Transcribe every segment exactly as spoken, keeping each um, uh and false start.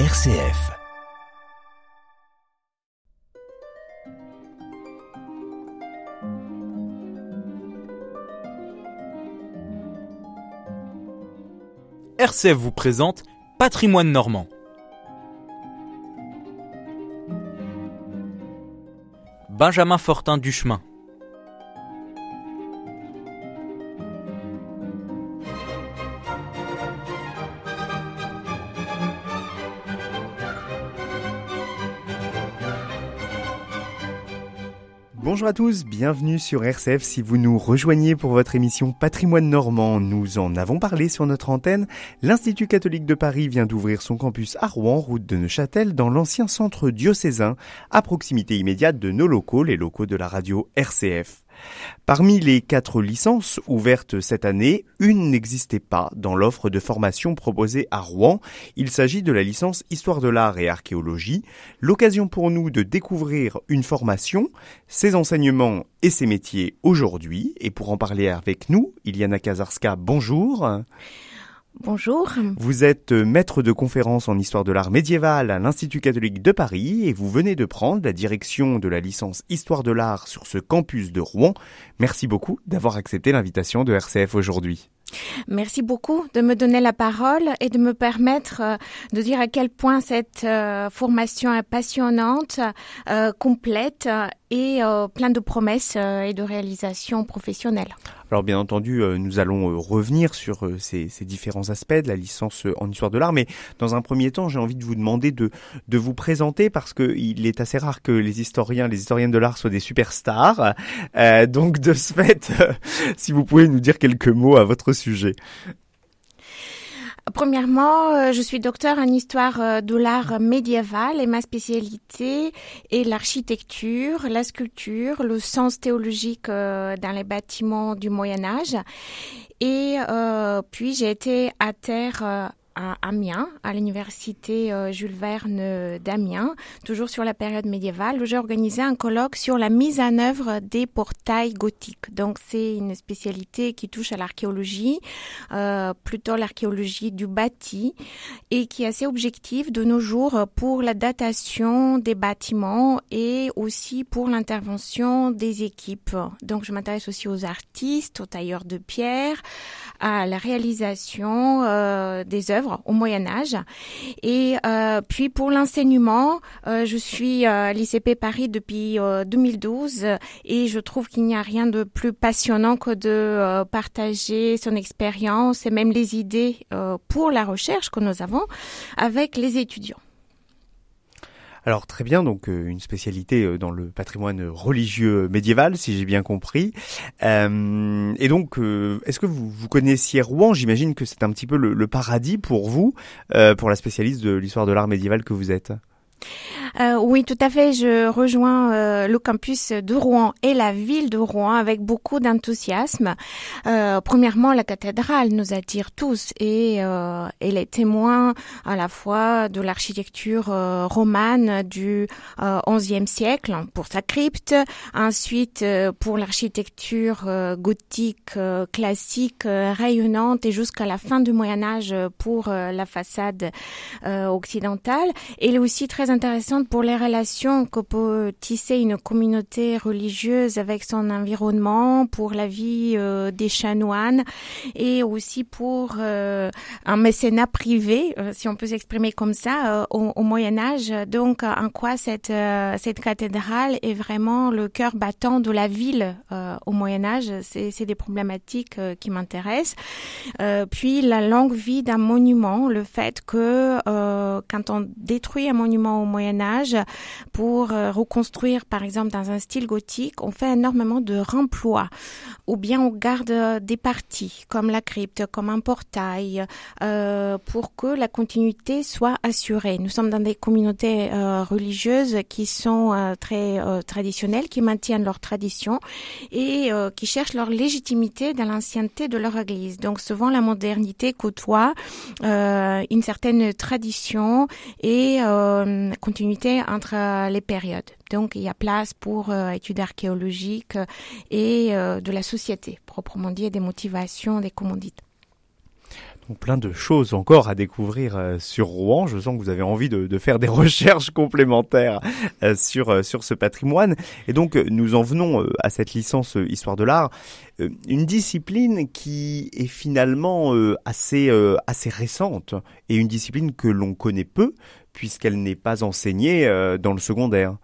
R C F. R C F vous présente Patrimoine Normand. Benjamin Fortin Duchemin. Bonjour à tous, bienvenue sur R C F si vous nous rejoignez pour votre émission Patrimoine Normand. Nous en avons parlé sur notre antenne. L'Institut catholique de Paris vient d'ouvrir son campus à Rouen, route de Neuchâtel, dans l'ancien centre diocésain, à proximité immédiate de nos locaux, les locaux de la radio R C F. Parmi les quatre licences ouvertes cette année, une n'existait pas dans l'offre de formation proposée à Rouen. Il s'agit de la licence Histoire de l'art et archéologie. L'occasion pour nous de découvrir une formation, ses enseignements et ses métiers aujourd'hui. Et pour en parler avec nous, Iliana Kasarska, bonjour. Bonjour. Vous êtes maître de conférence en histoire de l'art médiéval à l'Institut catholique de Paris et vous venez de prendre la direction de la licence Histoire de l'art sur ce campus de Rouen. Merci beaucoup d'avoir accepté l'invitation de R C F aujourd'hui. Merci beaucoup de me donner la parole et de me permettre de dire à quel point cette formation est passionnante, complète et pleine de promesses et de réalisations professionnelles. Alors bien entendu, nous allons revenir sur ces, ces différents aspects de la licence en histoire de l'art, mais dans un premier temps, j'ai envie de vous demander de, de vous présenter parce qu'il est assez rare que les historiens, les historiennes de l'art soient des superstars. Euh, donc de ce fait, si vous pouvez nous dire quelques mots à votre sujet. Sujet. Premièrement, je suis docteur en histoire de l'art médiéval et ma spécialité est l'architecture, la sculpture, le sens théologique dans les bâtiments du Moyen-Âge. Et euh, puis j'ai été à terre à Amiens, à l'université Jules Verne d'Amiens, toujours sur la période médiévale, où j'ai organisé un colloque sur la mise en œuvre des portails gothiques. Donc c'est une spécialité qui touche à l'archéologie, euh, plutôt l'archéologie du bâti, et qui est assez objective de nos jours pour la datation des bâtiments et aussi pour l'intervention des équipes. Donc je m'intéresse aussi aux artistes, aux tailleurs de pierre, à la réalisation euh, des œuvres au Moyen-Âge. Et euh, puis pour l'enseignement, euh, je suis euh, à l'I C P Paris depuis euh, deux mille douze et je trouve qu'il n'y a rien de plus passionnant que de euh, partager son expérience et même les idées euh, pour la recherche que nous avons avec les étudiants. Alors très bien, donc une spécialité dans le patrimoine religieux médiéval, si j'ai bien compris. Euh, et donc, euh, est-ce que vous, vous connaissiez Rouen? J'imagine que c'est un petit peu le, le paradis pour vous, euh, pour la spécialiste de l'histoire de l'art médiéval que vous êtes. Euh, oui, tout à fait. Je rejoins euh, le campus de Rouen et la ville de Rouen avec beaucoup d'enthousiasme. Euh, premièrement, la cathédrale nous attire tous et euh, elle est témoin à la fois de l'architecture euh, romane du euh, onzième siècle pour sa crypte, ensuite euh, pour l'architecture euh, gothique euh, classique euh, rayonnante et jusqu'à la fin du Moyen-Âge pour euh, la façade euh, occidentale. Elle est aussi très intéressante pour les relations que peut tisser une communauté religieuse avec son environnement, pour la vie euh, des chanoines et aussi pour euh, un mécénat privé, euh, si on peut s'exprimer comme ça, euh, au, au Moyen-Âge. Donc, en quoi cette, euh, cette cathédrale est vraiment le cœur battant de la ville euh, au Moyen-Âge. C'est, c'est des problématiques euh, qui m'intéressent. Euh, puis, la longue vie d'un monument, le fait que euh, quand on détruit un monument au Moyen-Âge pour euh, reconstruire par exemple dans un style gothique, on fait énormément de remploi ou bien on garde euh, des parties comme la crypte, comme un portail euh, pour que la continuité soit assurée. Nous sommes dans des communautés euh, religieuses qui sont euh, très euh, traditionnelles, qui maintiennent leur tradition et euh, qui cherchent leur légitimité dans l'ancienneté de leur église. Donc souvent la modernité côtoie euh, une certaine tradition et euh, continuité entre les périodes. Donc, il y a place pour euh, études archéologiques et euh, de la société, proprement dit, et des motivations, des commandites. Donc plein de choses encore à découvrir sur Rouen. Je sens que vous avez envie de, de faire des recherches complémentaires sur, sur ce patrimoine. Et donc nous en venons à cette licence Histoire de l'art, une discipline qui est finalement assez, assez récente et une discipline que l'on connaît peu puisqu'elle n'est pas enseignée dans le secondaire.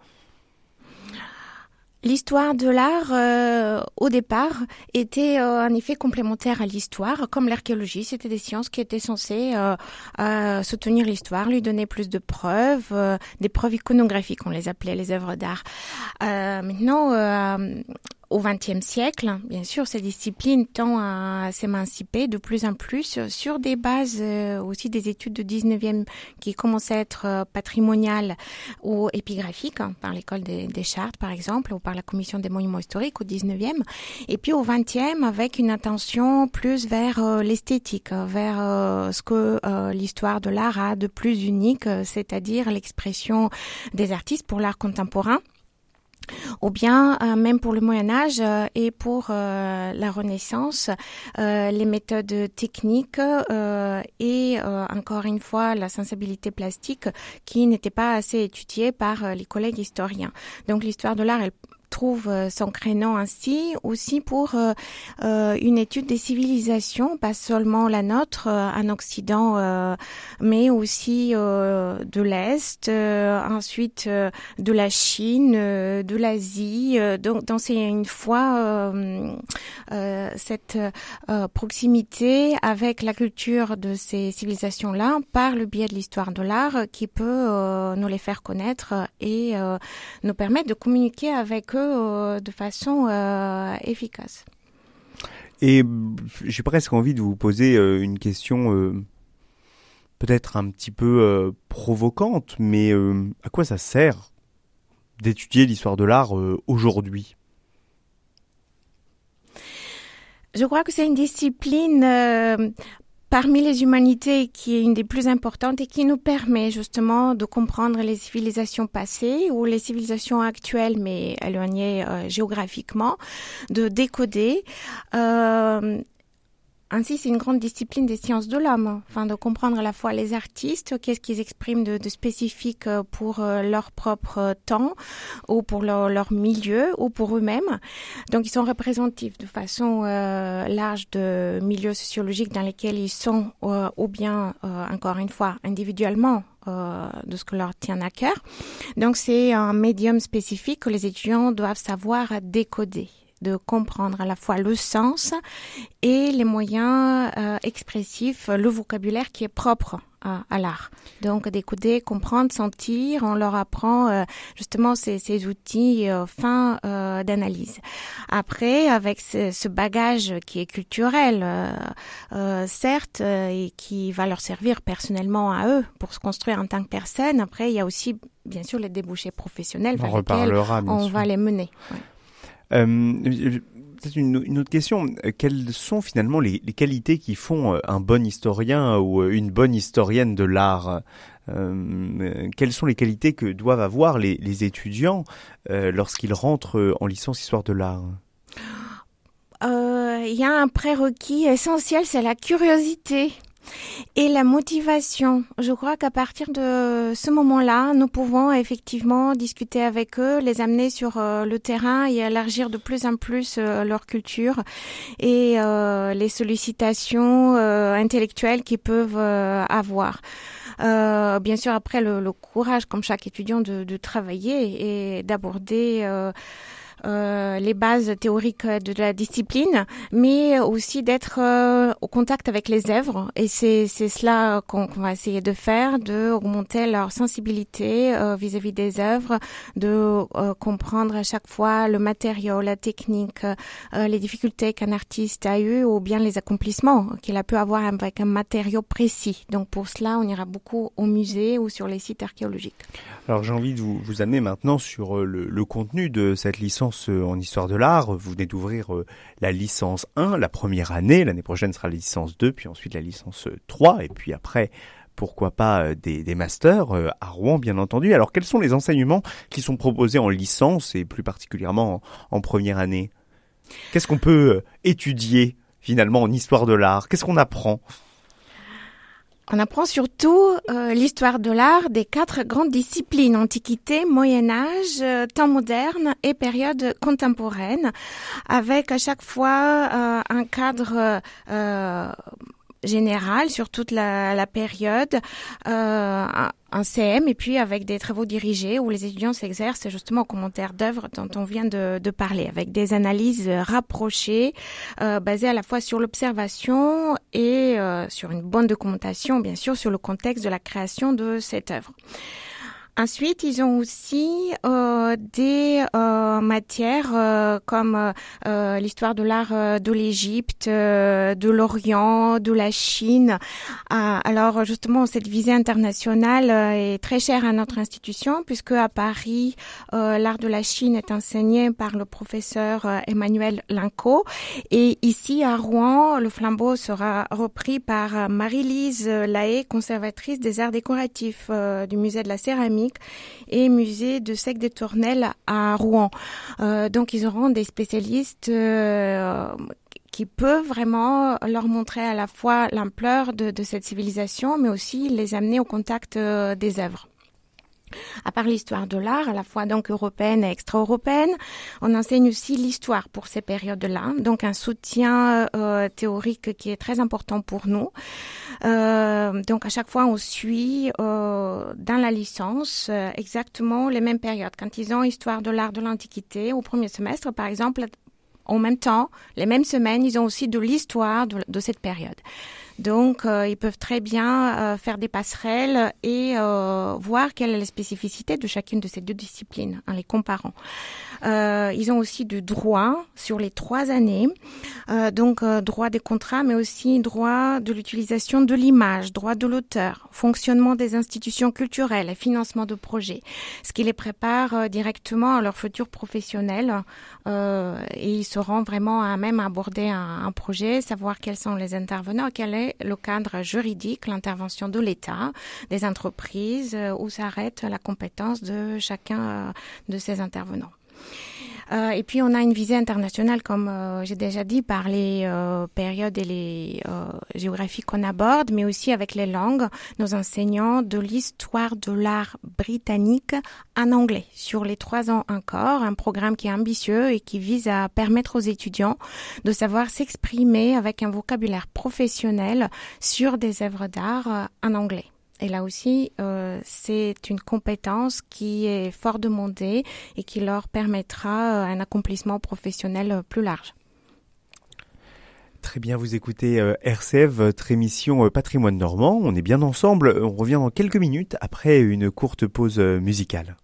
L'histoire de l'art, euh, au départ, était euh, en effet complémentaire à l'histoire, comme l'archéologie. C'était des sciences qui étaient censées euh, euh, soutenir l'histoire, lui donner plus de preuves, euh, des preuves iconographiques, on les appelait, les œuvres d'art. Euh, maintenant, euh, au vingtième siècle, bien sûr, cette discipline tend à s'émanciper de plus en plus sur des bases euh, aussi des études du dix-neuvième qui commencent à être euh, patrimoniales ou épigraphiques, hein, par l'école des, des chartes par exemple, ou par la commission des monuments historiques au dix-neuvième. Et puis au vingtième, avec une attention plus vers euh, l'esthétique, vers euh, ce que euh, l'histoire de l'art a de plus unique, c'est-à-dire l'expression des artistes pour l'art contemporain. Ou bien, euh, même pour le Moyen-Âge euh, et pour euh, la Renaissance, euh, les méthodes techniques euh, et, euh, encore une fois, la sensibilité plastique qui n'était pas assez étudiée par euh, les collègues historiens. Donc, l'histoire de l'art, elle trouve son créneau ainsi aussi pour euh, une étude des civilisations, pas seulement la nôtre euh, en Occident, euh, mais aussi euh, de l'Est, euh, ensuite euh, de la Chine, euh, de l'Asie. Euh, donc, donc c'est une fois euh, euh, cette euh, proximité avec la culture de ces civilisations-là par le biais de l'histoire de l'art qui peut euh, nous les faire connaître et euh, nous permettre de communiquer avec eux de façon euh, efficace. Et j'ai presque envie de vous poser euh, une question euh, peut-être un petit peu euh, provocante, mais euh, à quoi ça sert d'étudier l'histoire de l'art euh, aujourd'hui ? Je crois que c'est une discipline euh, parmi les humanités qui est une des plus importantes et qui nous permet justement de comprendre les civilisations passées ou les civilisations actuelles, mais éloignées euh, géographiquement, de décoder. Euh, ainsi, c'est une grande discipline des sciences de l'homme, enfin de comprendre à la fois les artistes, qu'est-ce qu'ils expriment de, de spécifique pour leur propre temps ou pour leur, leur milieu ou pour eux-mêmes. Donc, ils sont représentatifs de façon euh, large de milieux sociologiques dans lesquels ils sont euh, ou bien, euh, encore une fois, individuellement, Euh, de ce que leur tient à cœur. Donc, c'est un médium spécifique que les étudiants doivent savoir décoder, de comprendre à la fois le sens et les moyens euh, expressifs, le vocabulaire qui est propre euh, à l'art. Donc, décoder, comprendre, sentir, on leur apprend euh, justement ces, ces outils euh, fins euh, d'analyse. Après, avec ce, ce bagage qui est culturel, euh, euh, certes, euh, et qui va leur servir personnellement à eux pour se construire en tant que personne, après, il y a aussi, bien sûr, les débouchés professionnels vers lesquels on va les mener. Ouais. Euh, peut-être une, une autre question. Quelles sont finalement les, les qualités qui font un bon historien ou une bonne historienne de l'art ? Euh, quelles sont les qualités que doivent avoir les, les étudiants euh, lorsqu'ils rentrent en licence Histoire de l'art ? Euh, y a un prérequis essentiel, c'est la curiosité. Et la motivation, je crois qu'à partir de ce moment-là, nous pouvons effectivement discuter avec eux, les amener sur euh, le terrain et élargir de plus en plus euh, leur culture et euh, les sollicitations euh, intellectuelles qu'ils peuvent euh, avoir. Euh, bien sûr, après, le, le courage, comme chaque étudiant, de, de travailler et d'aborder Euh, Euh, les bases théoriques de la discipline, mais aussi d'être euh, au contact avec les œuvres. Et c'est, c'est cela qu'on, qu'on va essayer de faire, d'augmenter leur sensibilité euh, vis-à-vis des œuvres, de euh, comprendre à chaque fois le matériau, la technique, euh, les difficultés qu'un artiste a eues ou bien les accomplissements qu'il a pu avoir avec un matériau précis. Donc pour cela, on ira beaucoup au musée ou sur les sites archéologiques. Alors j'ai envie de vous, vous amener maintenant sur le, le contenu de cette licence en histoire de l'art. Vous venez d'ouvrir la licence un, la première année. L'année prochaine sera la licence deux, puis ensuite la licence trois, et puis après, pourquoi pas des, des masters à Rouen, bien entendu. Alors, quels sont les enseignements qui sont proposés en licence et plus particulièrement en, en première année ? Qu'est-ce qu'on peut étudier finalement en histoire de l'art ? Qu'est-ce qu'on apprend ? On apprend surtout euh, l'histoire de l'art des quatre grandes disciplines, Antiquité, Moyen-Âge, euh, temps moderne et période contemporaine, avec à chaque fois euh, un cadre euh, général sur toute la, la période, euh, un C M, et puis avec des travaux dirigés où les étudiants s'exercent justement aux commentaires d'œuvres dont on vient de, de parler, avec des analyses rapprochées, euh, basées à la fois sur l'observation et euh, sur une bonne documentation, bien sûr, sur le contexte de la création de cette œuvre. Ensuite, ils ont aussi euh, des euh, matières euh, comme euh, l'histoire de l'art euh, de l'Égypte, euh, de l'Orient, de la Chine. Euh, alors justement, cette visée internationale euh, est très chère à notre institution, puisque à Paris, euh, l'art de la Chine est enseigné par le professeur euh, Emmanuel Lincot. Et ici, à Rouen, le flambeau sera repris par Marie-Lise Laé, conservatrice des arts décoratifs euh, du musée de la céramique et musée de sec des Tournelles à Rouen. Euh, donc, ils auront des spécialistes euh, qui peuvent vraiment leur montrer à la fois l'ampleur de, de cette civilisation, mais aussi les amener au contact euh, des œuvres. À part l'histoire de l'art, à la fois donc européenne et extra-européenne, on enseigne aussi l'histoire pour ces périodes-là, donc un soutien euh, théorique qui est très important pour nous. Euh, donc à chaque fois, on suit euh, dans la licence euh, exactement les mêmes périodes. Quand ils ont histoire de l'art de l'Antiquité, au premier semestre, par exemple, en même temps, les mêmes semaines, ils ont aussi de l'histoire de, de cette période. Donc, euh, ils peuvent très bien euh, faire des passerelles et euh, voir quelle est la spécificité de chacune de ces deux disciplines en les comparant. Euh, ils ont aussi du droit sur les trois années, euh, donc euh, droit des contrats, mais aussi droit de l'utilisation de l'image, droit de l'auteur, fonctionnement des institutions culturelles et financement de projets, ce qui les prépare euh, directement à leur futur professionnel euh, et ils seront vraiment à même à aborder un, un projet, savoir quels sont les intervenants, quel est le cadre juridique, l'intervention de l'État, des entreprises, où s'arrête la compétence de chacun de ces intervenants. Euh, et puis, on a une visée internationale, comme euh, j'ai déjà dit, par les euh, périodes et les euh, géographies qu'on aborde, mais aussi avec les langues, nos enseignants de l'histoire de l'art britannique en anglais. Sur les trois ans encore, un programme qui est ambitieux et qui vise à permettre aux étudiants de savoir s'exprimer avec un vocabulaire professionnel sur des œuvres d'art en anglais. Et là aussi, euh, c'est une compétence qui est fort demandée et qui leur permettra un accomplissement professionnel plus large. Très bien, vous écoutez euh, R C F, votre émission Patrimoine Normand. On est bien ensemble, on revient dans quelques minutes après une courte pause musicale.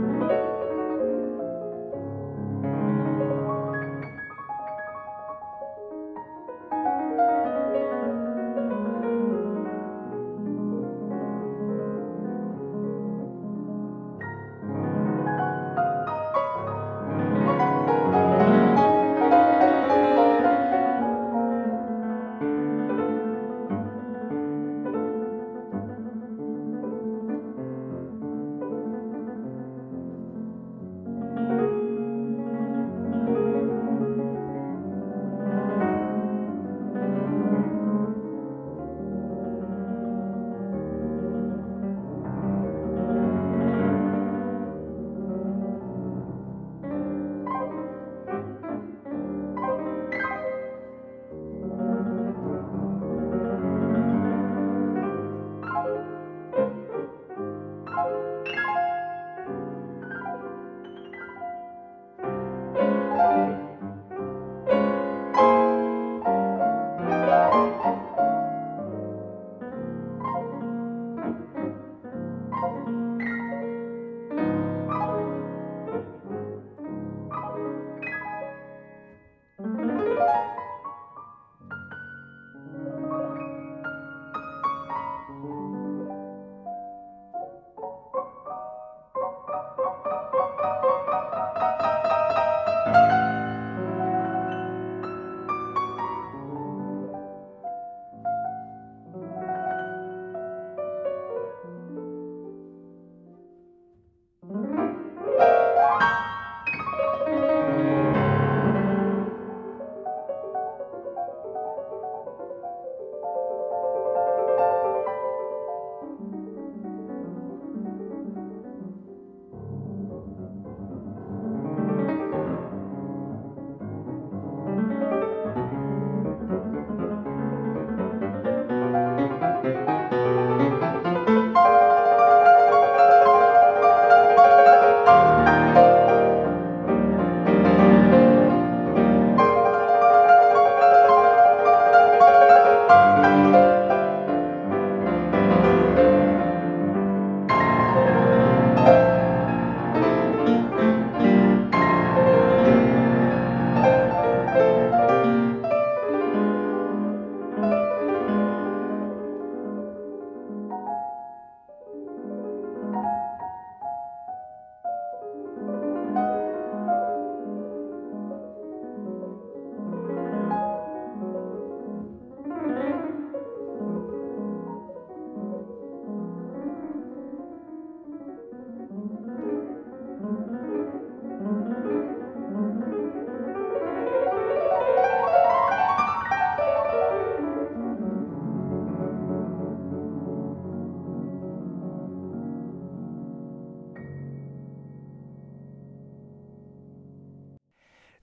Thank you.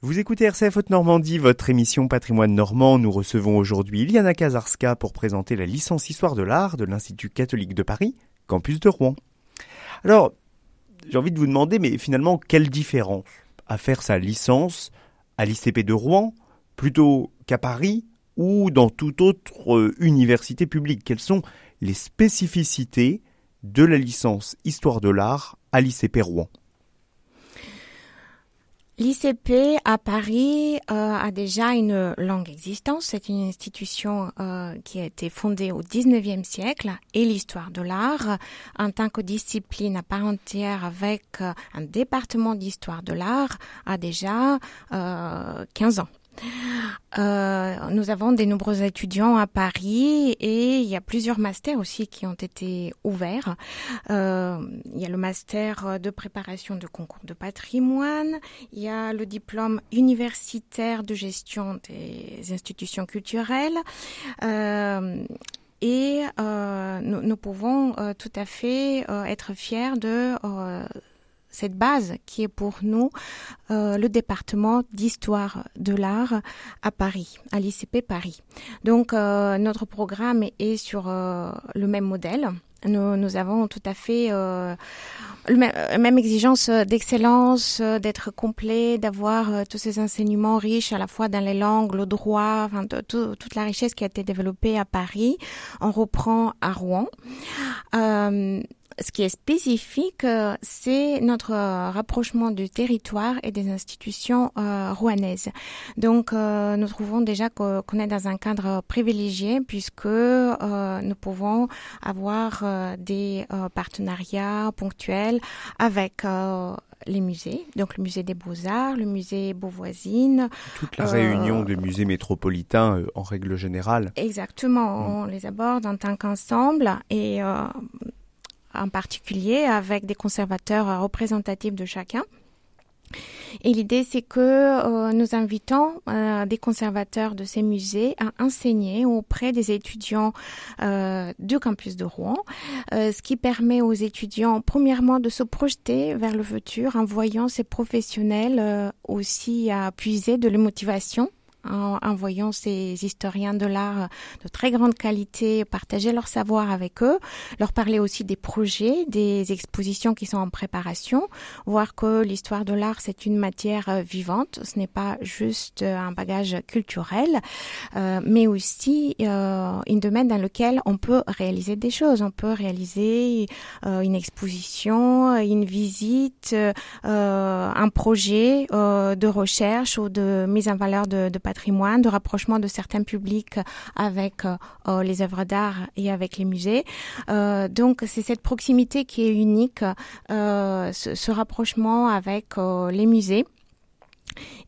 Vous écoutez R C F Haute-Normandie, votre émission Patrimoine Normand. Nous recevons aujourd'hui Iliana Kasarska pour présenter la licence Histoire de l'Art de l'Institut catholique de Paris, campus de Rouen. Alors, j'ai envie de vous demander, mais finalement, quelle différence à faire sa licence à l'I C P de Rouen plutôt qu'à Paris ou dans toute autre université publique? Quelles sont les spécificités de la licence Histoire de l'Art à l'I C P Rouen? L'I C P à Paris euh, a déjà une longue existence. C'est une institution euh, qui a été fondée au dix-neuvième siècle et l'histoire de l'art en tant que discipline à part entière avec euh, un département d'histoire de l'art a déjà euh, quinze ans. Euh, nous avons de nombreux étudiants à Paris et il y a plusieurs masters aussi qui ont été ouverts. Euh, il y a le master de préparation de concours de patrimoine, il y a le diplôme universitaire de gestion des institutions culturelles. Euh, et euh, nous, nous pouvons euh, tout à fait euh, être fiers de... Euh, cette base qui est pour nous euh, le département d'histoire de l'art à Paris, à l'I C P Paris. Donc euh, notre programme est sur euh, le même modèle. Nous, nous avons tout à fait euh, le même, la même exigence d'excellence, d'être complet, d'avoir euh, tous ces enseignements riches à la fois dans les langues, le droit, enfin, de, tout, toute la richesse qui a été développée à Paris. On reprend à Rouen. Euh, Ce qui est spécifique, c'est notre rapprochement du territoire et des institutions euh, rouennaises. Donc, euh, nous trouvons déjà que, qu'on est dans un cadre privilégié puisque euh, nous pouvons avoir euh, des euh, partenariats ponctuels avec euh, les musées, donc le musée des Beaux-Arts, le musée Beauvoisine. Toute la euh, réunion des musées métropolitains euh, en règle générale. Exactement, mmh. On les aborde en tant qu'ensemble et... Euh, en particulier avec des conservateurs représentatifs de chacun. Et l'idée, c'est que euh, nous invitons euh, des conservateurs de ces musées à enseigner auprès des étudiants euh, du campus de Rouen, euh, ce qui permet aux étudiants, premièrement, de se projeter vers le futur en voyant ces professionnels euh, aussi à puiser de la motivation. En, en voyant ces historiens de l'art de très grande qualité partager leur savoir avec eux, leur parler aussi des projets, des expositions qui sont en préparation, voir que l'histoire de l'art, c'est une matière vivante, ce n'est pas juste un bagage culturel, euh, mais aussi euh, un domaine dans lequel on peut réaliser des choses, on peut réaliser euh, une exposition, une visite, euh, un projet euh, de recherche ou de mise en valeur de, de patrimoine. de rapprochement de certains publics avec euh, les œuvres d'art et avec les musées. Euh, donc, c'est cette proximité qui est unique, euh, ce, ce rapprochement avec euh, les musées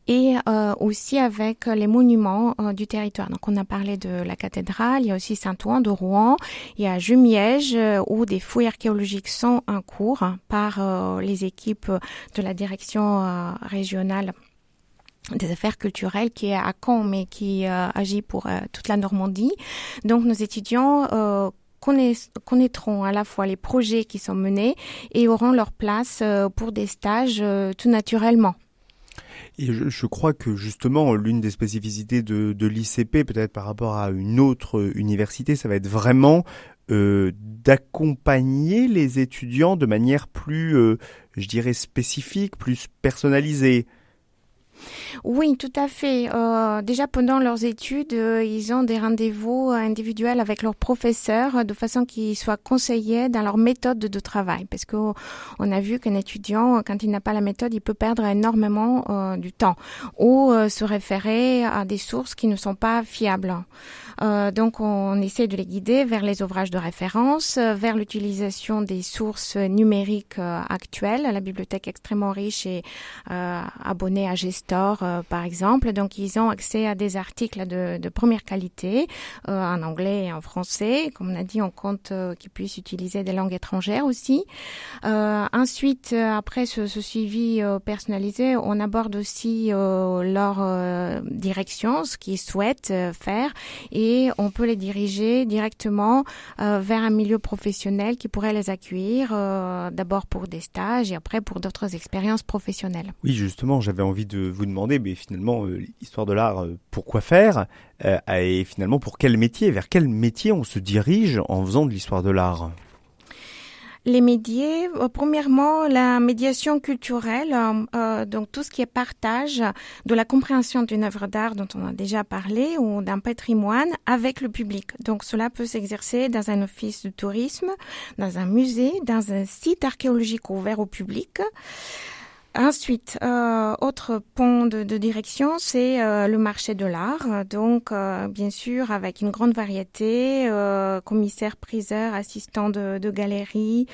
et euh, aussi avec les monuments euh, du territoire. Donc, on a parlé de la cathédrale, il y a aussi Saint-Ouen de Rouen, il y a Jumièges euh, où des fouilles archéologiques sont en cours hein, par euh, les équipes de la direction euh, régionale des affaires culturelles qui est à Caen mais qui euh, agit pour euh, toute la Normandie. Donc nos étudiants euh, connaiss- connaîtront à la fois les projets qui sont menés et auront leur place euh, pour des stages euh, tout naturellement. Et je, je crois que justement l'une des spécificités de, de l'I C P peut-être par rapport à une autre université, ça va être vraiment euh, d'accompagner les étudiants de manière plus, euh, je dirais, spécifique, plus personnalisée. Oui, tout à fait. Euh, déjà pendant leurs études, euh, ils ont des rendez-vous individuels avec leurs professeurs de façon qu'ils soient conseillés dans leur méthode de travail. Parce qu'on a vu qu'un étudiant, quand il n'a pas la méthode, il peut perdre énormément euh, du temps ou euh, se référer à des sources qui ne sont pas fiables. Euh, donc, on essaie de les guider vers les ouvrages de référence, vers l'utilisation des sources numériques euh, actuelles. La bibliothèque est extrêmement riche et euh, abonnée à Jstor, euh, par exemple. Donc, ils ont accès à des articles de, de première qualité, euh, en anglais et en français. Comme on a dit, on compte euh, qu'ils puissent utiliser des langues étrangères aussi. Euh, ensuite, après ce, ce suivi euh, personnalisé, on aborde aussi euh, leur euh, direction, ce qu'ils souhaitent euh, faire. Et Et on peut les diriger directement euh, vers un milieu professionnel qui pourrait les accueillir, euh, d'abord pour des stages et après pour d'autres expériences professionnelles. Oui, justement, j'avais envie de vous demandez, mais finalement, euh, histoire de l'art, euh, pourquoi faire euh, et finalement, pour quel métier, vers quel métier on se dirige en faisant de l'histoire de l'art? Les métiers, premièrement, la médiation culturelle, euh, donc tout ce qui est partage de la compréhension d'une œuvre d'art dont on a déjà parlé ou d'un patrimoine avec le public. Donc cela peut s'exercer dans un office de tourisme, dans un musée, dans un site archéologique ouvert au public. Ensuite, euh, autre pont de, de direction, c'est euh, le marché de l'art. Donc, euh, bien sûr, avec une grande variété, euh, commissaires, priseurs, assistants de, de galeries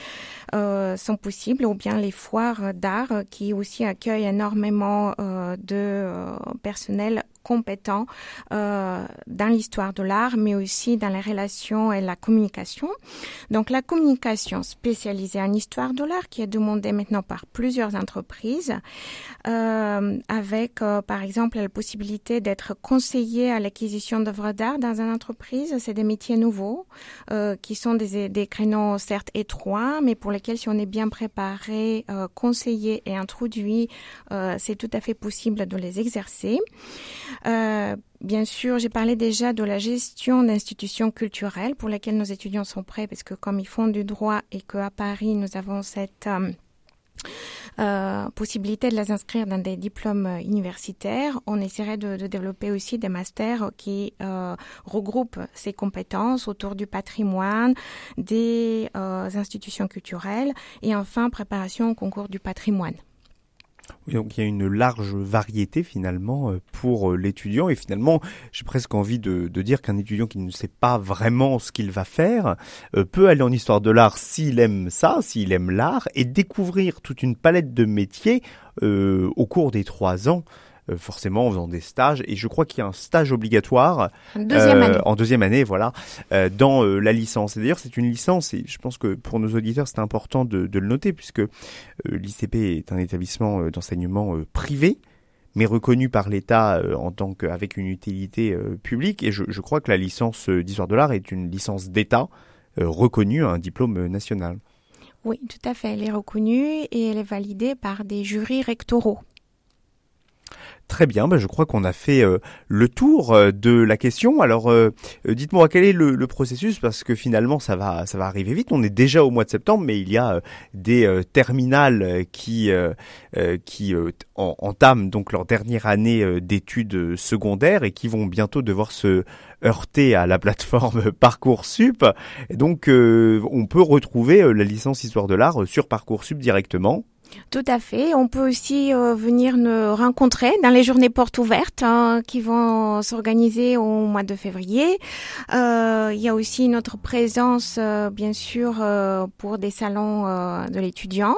euh, sont possibles, ou bien les foires d'art qui aussi accueillent énormément euh, de euh, personnel compétent euh, dans l'histoire de l'art, mais aussi dans les relations et la communication. Donc la communication spécialisée en histoire de l'art qui est demandée maintenant par plusieurs entreprises, euh, avec euh, par exemple la possibilité d'être conseiller à l'acquisition d'œuvres d'art dans une entreprise. C'est des métiers nouveaux euh, qui sont des, des créneaux certes étroits, mais pour lesquels si on est bien préparé, euh, conseillé et introduit, euh, c'est tout à fait possible de les exercer. Euh, bien sûr, j'ai parlé déjà de la gestion d'institutions culturelles pour lesquelles nos étudiants sont prêts, parce que comme ils font du droit et qu'à Paris, nous avons cette euh, euh, possibilité de les inscrire dans des diplômes universitaires, on essaierait de, de développer aussi des masters qui euh, regroupent ces compétences autour du patrimoine, des euh, institutions culturelles et enfin préparation au concours du patrimoine. Donc il y a une large variété finalement pour l'étudiant et finalement j'ai presque envie de, de dire qu'un étudiant qui ne sait pas vraiment ce qu'il va faire peut aller en histoire de l'art s'il aime ça, s'il aime l'art et découvrir toute une palette de métiers euh, au cours des trois ans. Euh, forcément en faisant des stages et je crois qu'il y a un stage obligatoire deuxième euh, en deuxième année voilà euh, dans euh, la licence et d'ailleurs c'est une licence et je pense que pour nos auditeurs c'est important de, de le noter puisque euh, l'I C P est un établissement euh, d'enseignement euh, privé mais reconnu par l'État euh, en tant qu'avec une utilité euh, publique et je, je crois que la licence euh, d'histoire de l'art est une licence d'État euh, reconnue à un diplôme euh, national. Oui, tout à fait, elle est reconnue et elle est validée par des jurys rectoraux. Très bien, ben je crois qu'on a fait euh, le tour euh, de la question. Alors, euh, dites-moi quel est le, le processus parce que finalement ça va, ça va arriver vite. On est déjà au mois de septembre, mais il y a euh, des euh, terminales qui euh, qui euh, en, entament donc leur dernière année euh, d'études secondaires et qui vont bientôt devoir se heurter à la plateforme Parcoursup. Et donc, euh, on peut retrouver euh, la licence Histoire de l'art sur Parcoursup directement. Tout à fait. On peut aussi euh, venir nous rencontrer dans les journées portes ouvertes hein, qui vont s'organiser au mois de février. Euh, il y a aussi notre présence, euh, bien sûr, euh, pour des salons euh, de l'étudiant.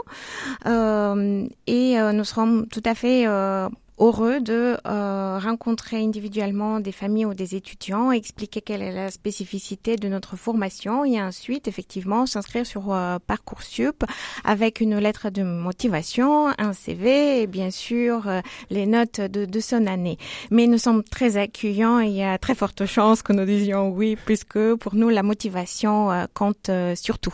Euh, et euh, nous serons tout à fait... Euh, heureux de euh, rencontrer individuellement des familles ou des étudiants, expliquer quelle est la spécificité de notre formation et ensuite, effectivement, s'inscrire sur euh, Parcoursup avec une lettre de motivation, un C V et bien sûr euh, les notes de, de son année. Mais nous sommes très accueillants et il y a très forte chance que nous disions oui, puisque pour nous, la motivation euh, compte euh, surtout.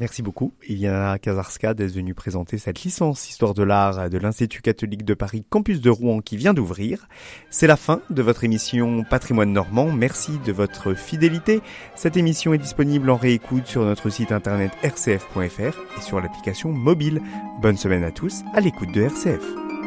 Merci beaucoup. Iliana Kasarska est venue présenter cette licence Histoire de l'art de l'Institut catholique de Paris, campus de Rouen, qui vient d'ouvrir. C'est la fin de votre émission Patrimoine Normand. Merci de votre fidélité. Cette émission est disponible en réécoute sur notre site internet r c f point f r et sur l'application mobile. Bonne semaine à tous à l'écoute de R C F.